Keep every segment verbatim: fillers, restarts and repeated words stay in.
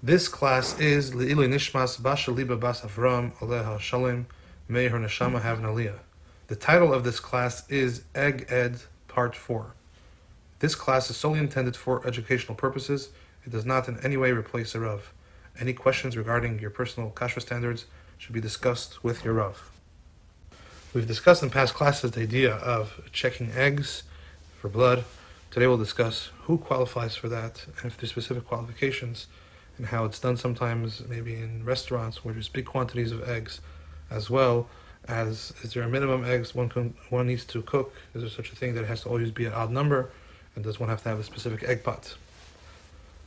This class is Le'ilu Nishmas Basha Liba Bas Aleha Shalim. May her neshama have an aliyah. The title of this class is Egg Ed Part four. This class is solely intended for educational purposes. It does not in any way replace a Rav. Any questions regarding your personal kashrut standards should be discussed with your Rav. We've discussed in past classes the idea of checking eggs for blood. Today we'll discuss who qualifies for that and if there's specific qualifications, and how it's done sometimes, maybe in restaurants where there's big quantities of eggs, as well as is there a minimum eggs one can, one needs to cook? Is there such a thing that it has to always be an odd number, and does one have to have a specific egg pot?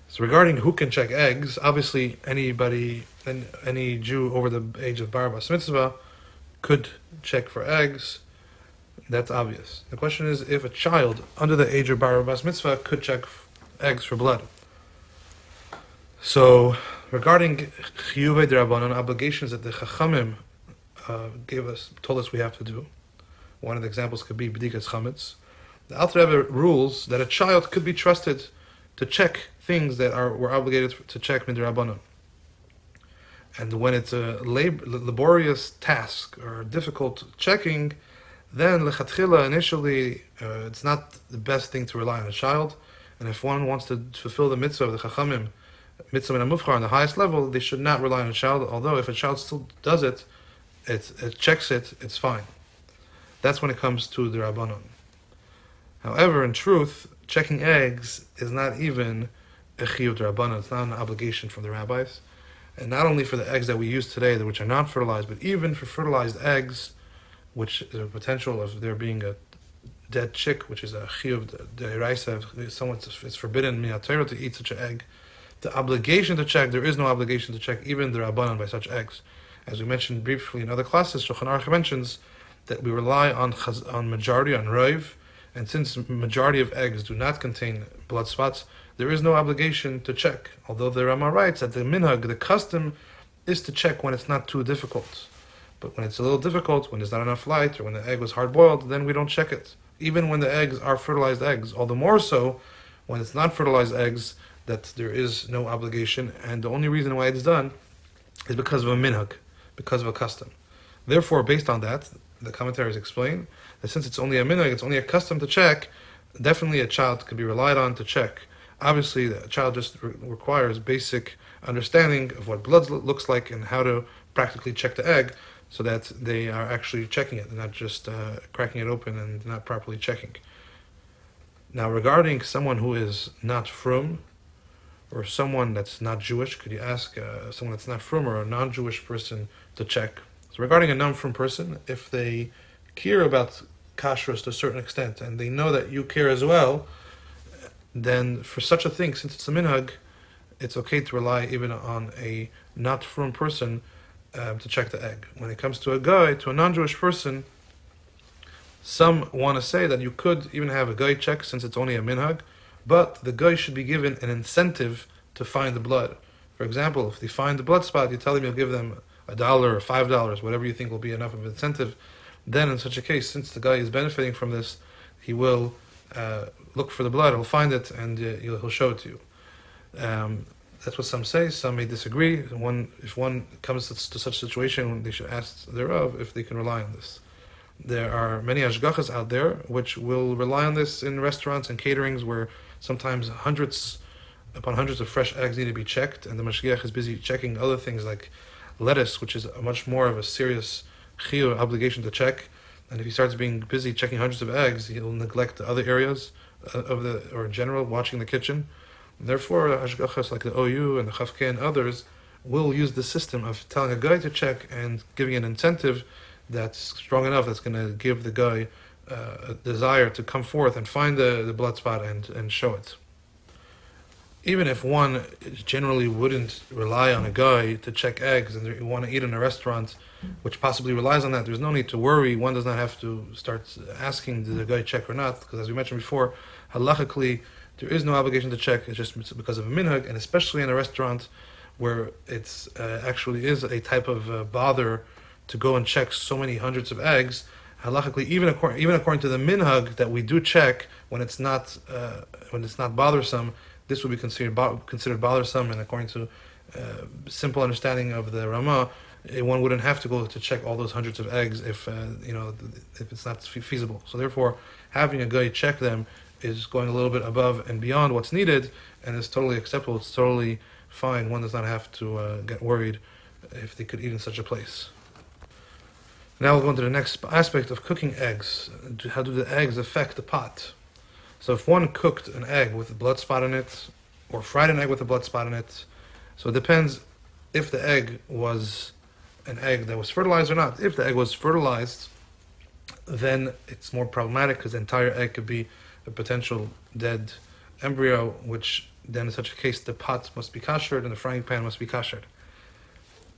So regarding who can check eggs, obviously anybody, and any Jew over the age of bar bas mitzvah could check for eggs. That's obvious. The question is if a child under the age of bar bas mitzvah could check f- eggs for blood. So, regarding Chiyuvei Derabanan, obligations that the Chachamim uh, gave us, told us we have to do, one of the examples could be B'dikas Chametz. The Alter Rebbe rules that a child could be trusted to check things that are were obligated to check midrabanan. And when it's a lab, laborious task or difficult checking, then lechatchila initially uh, it's not the best thing to rely on a child. And if one wants to fulfill the mitzvah of the Chachamim, Mitzvah and Mufchar on the highest level, they should not rely on a child, although if a child still does it, it, it checks it, it's fine. That's when it comes to the Rabbanon. However, in truth, checking eggs is not even a chiyuv d'Rabbanan, it's not an obligation from the rabbis. And not only for the eggs that we use today, which are not fertilized, but even for fertilized eggs, which is a potential of there being a dead chick, which is a chiyuv d'Oraisa, someone it's forbidden miatirah to eat such an egg. The obligation to check, there is no obligation to check even the Rabbanan by such eggs. As we mentioned briefly in other classes, Shulchan Aruch mentions that we rely on chaz, on majority, on raiv, and since majority of eggs do not contain blood spots, there is no obligation to check. Although the Ramah writes that the minhag, the custom, is to check when it's not too difficult. But when it's a little difficult, when there's not enough light, or when the egg was hard-boiled, then we don't check it. Even when the eggs are fertilized eggs, all the more so when it's not fertilized eggs, that there is no obligation, and the only reason why it's done is because of a minhag, because of a custom. Therefore, based on that, the commentaries explain that since it's only a minhag, it's only a custom to check, definitely a child could be relied on to check. Obviously, the child just re- requires basic understanding of what blood looks like and how to practically check the egg so that they are actually checking it and not just uh, cracking it open and not properly checking. Now, regarding someone who is not frum, or someone that's not Jewish, could you ask uh, someone that's not frum or a non-Jewish person to check? So regarding a non-frum person, if they care about kashrus to a certain extent, and they know that you care as well, then for such a thing, since it's a minhag, it's okay to rely even on a not frum person uh, to check the egg. When it comes to a goy, to a non-Jewish person, some want to say that you could even have a goy check since it's only a minhag, but the goy should be given an incentive to find the blood. For example, if they find the blood spot, you tell them you'll give them a dollar or five dollars, whatever you think will be enough of an incentive. Then in such a case, since the guy is benefiting from this, he will uh, look for the blood, he'll find it, and uh, he'll, he'll show it to you. Um, that's what some say, some may disagree. One, if one comes to, to such a situation, they should ask thereof if they can rely on this. There are many ashgachas out there which will rely on this in restaurants and caterings where sometimes hundreds upon hundreds of fresh eggs need to be checked, and the mashgiach is busy checking other things like lettuce, which is much more of a serious chiyuv obligation to check. And if he starts being busy checking hundreds of eggs, he'll neglect the other areas of the, or in general, watching the kitchen. Therefore, ashgachas like the O U and the Chafke and others will use the system of telling a guy to check and giving an incentive that's strong enough that's going to give the guy uh, a desire to come forth and find the, the blood spot and, and show it. Even if one generally wouldn't rely on a guy to check eggs and you want to eat in a restaurant which possibly relies on that, there's no need to worry. One does not have to start asking did the guy check or not, because as we mentioned before, halakhically there is no obligation to check. It's just because of a minhag, and especially in a restaurant where it's uh, actually is a type of uh, bother to go and check so many hundreds of eggs. Halakhically, even according even according to the minhag that we do check when it's not uh, when it's not bothersome, this would be considered bo- considered bothersome, and according to uh, simple understanding of the Ramah, one wouldn't have to go to check all those hundreds of eggs if uh, you know if it's not feasible. So therefore, having a goy check them is going a little bit above and beyond what's needed, and it's totally acceptable. It's totally fine. One does not have to uh, get worried if they could eat in such a place. Now we'll go into the next aspect of cooking eggs. How do the eggs affect the pot? So if one cooked an egg with a blood spot in it, or fried an egg with a blood spot in it, so it depends if the egg was an egg that was fertilized or not. If the egg was fertilized, then it's more problematic because the entire egg could be a potential dead embryo, which then in such a case the pot must be kashered and the frying pan must be kashered.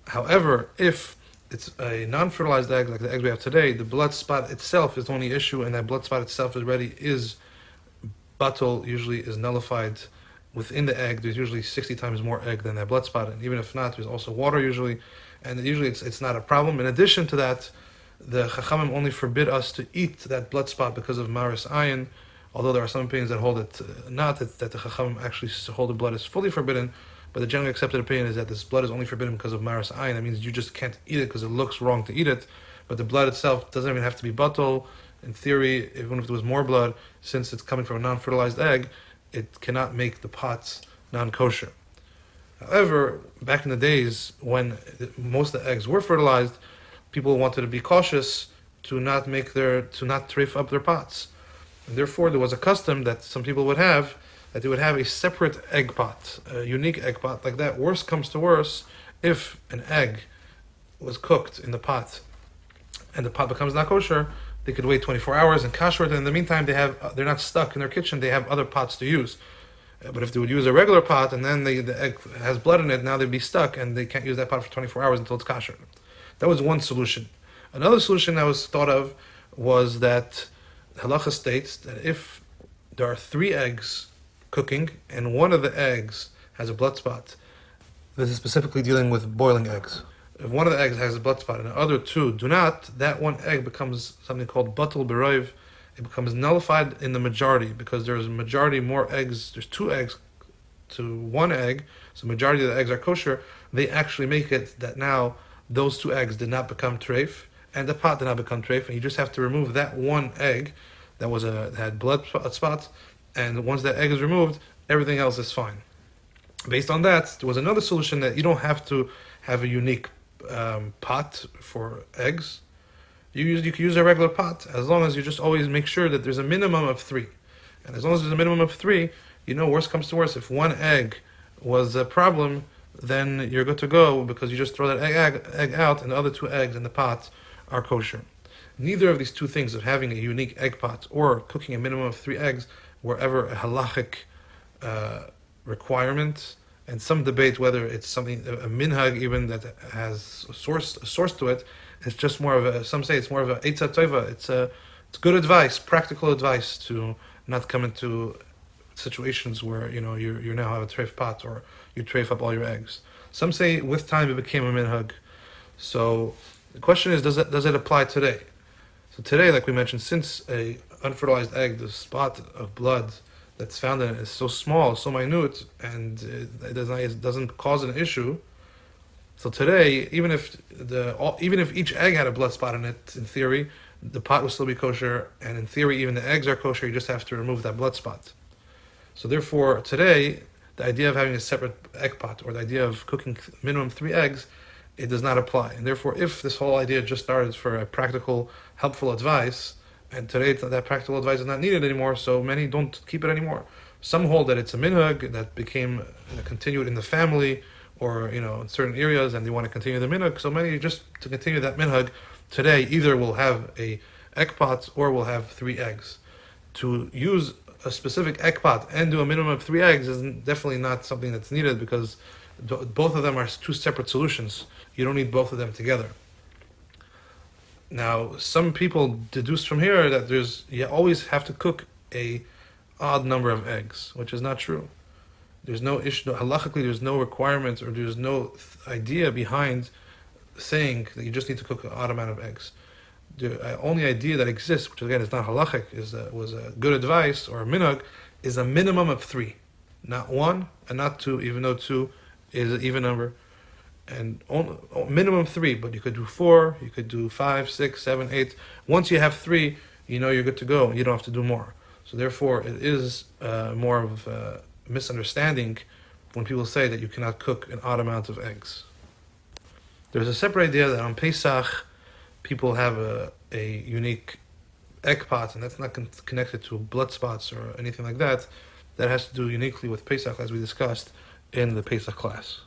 However, if it's a non-fertilized egg, like the eggs we have today, the blood spot itself is the only issue, and that blood spot itself already is batul, usually is nullified within the egg. There's usually sixty times more egg than that blood spot, and even if not, there's also water usually, and usually it's it's not a problem. In addition to that, the Chachamim only forbid us to eat that blood spot because of maris ayin, although there are some opinions that hold it not, that, that the Chachamim actually hold the blood is fully forbidden. But the generally accepted opinion is that this blood is only forbidden because of maris ayin. That means you just can't eat it because it looks wrong to eat it. But the blood itself doesn't even have to be batul. In theory, even if there was more blood, since it's coming from a non-fertilized egg, it cannot make the pots non-kosher. However, back in the days when most of the eggs were fertilized, people wanted to be cautious to not make their to not treif up their pots, and therefore there was a custom that some people would have, that they would have a separate egg pot, a unique egg pot, like that. Worse comes to worse, if an egg was cooked in the pot and the pot becomes not kosher, they could wait twenty-four hours and kasher it. And in the meantime, they have they're not stuck in their kitchen; they have other pots to use. But if they would use a regular pot and then they, the egg has blood in it, now they'd be stuck and they can't use that pot for twenty-four hours until it's kasher. That was one solution. Another solution that was thought of was that halacha states that if there are three eggs cooking and one of the eggs has a blood spot — this is specifically dealing with boiling eggs — if one of the eggs has a blood spot and the other two do not, that one egg becomes something called batul b'reiv. It becomes nullified in the majority, because there's a majority more eggs, there's two eggs to one egg, so majority of the eggs are kosher. They actually make it that now those two eggs did not become treif and the pot did not become treif, and you just have to remove that one egg that was a had blood spots. And once that egg is removed, everything else is fine. Based on that, there was another solution that you don't have to have a unique um, pot for eggs. You use, you can use a regular pot, as long as you just always make sure that there's a minimum of three. And as long as there's a minimum of three, you know, worst comes to worst, if one egg was a problem, then you're good to go, because you just throw that egg, egg, egg out, and the other two eggs in the pot are kosher. Neither of these two things, of having a unique egg pot or cooking a minimum of three eggs, wherever a halachic uh, requirement, and some debate whether it's something, a minhag even, that has a source, a source to it. It's just more of a, some say it's more of a eitza tovah. It's a, it's good advice, practical advice, to not come into situations where, you know, you you now have a treif pot or you treif up all your eggs. Some say with time it became a minhag. So the question is, does it, does it apply today? So today, like we mentioned, since a unfertilized egg, the spot of blood that's found in it is so small, so minute, and it doesn't it doesn't cause an issue. So today, even if the all, even if each egg had a blood spot in it, in theory, the pot would still be kosher, and in theory, even the eggs are kosher. You just have to remove that blood spot. So therefore, today, the idea of having a separate egg pot, or the idea of cooking minimum three eggs, it does not apply. And therefore, if this whole idea just started for a practical, helpful advice, and today that practical advice is not needed anymore, so many don't keep it anymore. Some hold that it's a minhag that became continued in the family, or, you know, in certain areas, and they want to continue the minhag. So many, just to continue that minhag, today either will have a egg pot or will have three eggs. To use a specific egg pot and do a minimum of three eggs is definitely not something that's needed, because both of them are two separate solutions. You don't need both of them together. Now, some people deduce from here that there's you always have to cook a odd number of eggs, which is not true. There's no issue, no, halakhically, there's no requirement, or there's no th- idea behind saying that you just need to cook an odd amount of eggs. The uh, only idea that exists, which again is not halakhic, is uh, was a good advice or a minhag, is a minimum of three, not one and not two, even though two is an even number, and only, minimum three, but you could do four, you could do five, six, seven, eight. Once you have three, you know you're good to go. You don't have to do more. So therefore, it is uh, more of a misunderstanding when people say that you cannot cook an odd amount of eggs. There's a separate idea that on Pesach, people have a, a unique egg pot, and that's not con- connected to blood spots or anything like that. That has to do uniquely with Pesach, as we discussed in the Pesach class.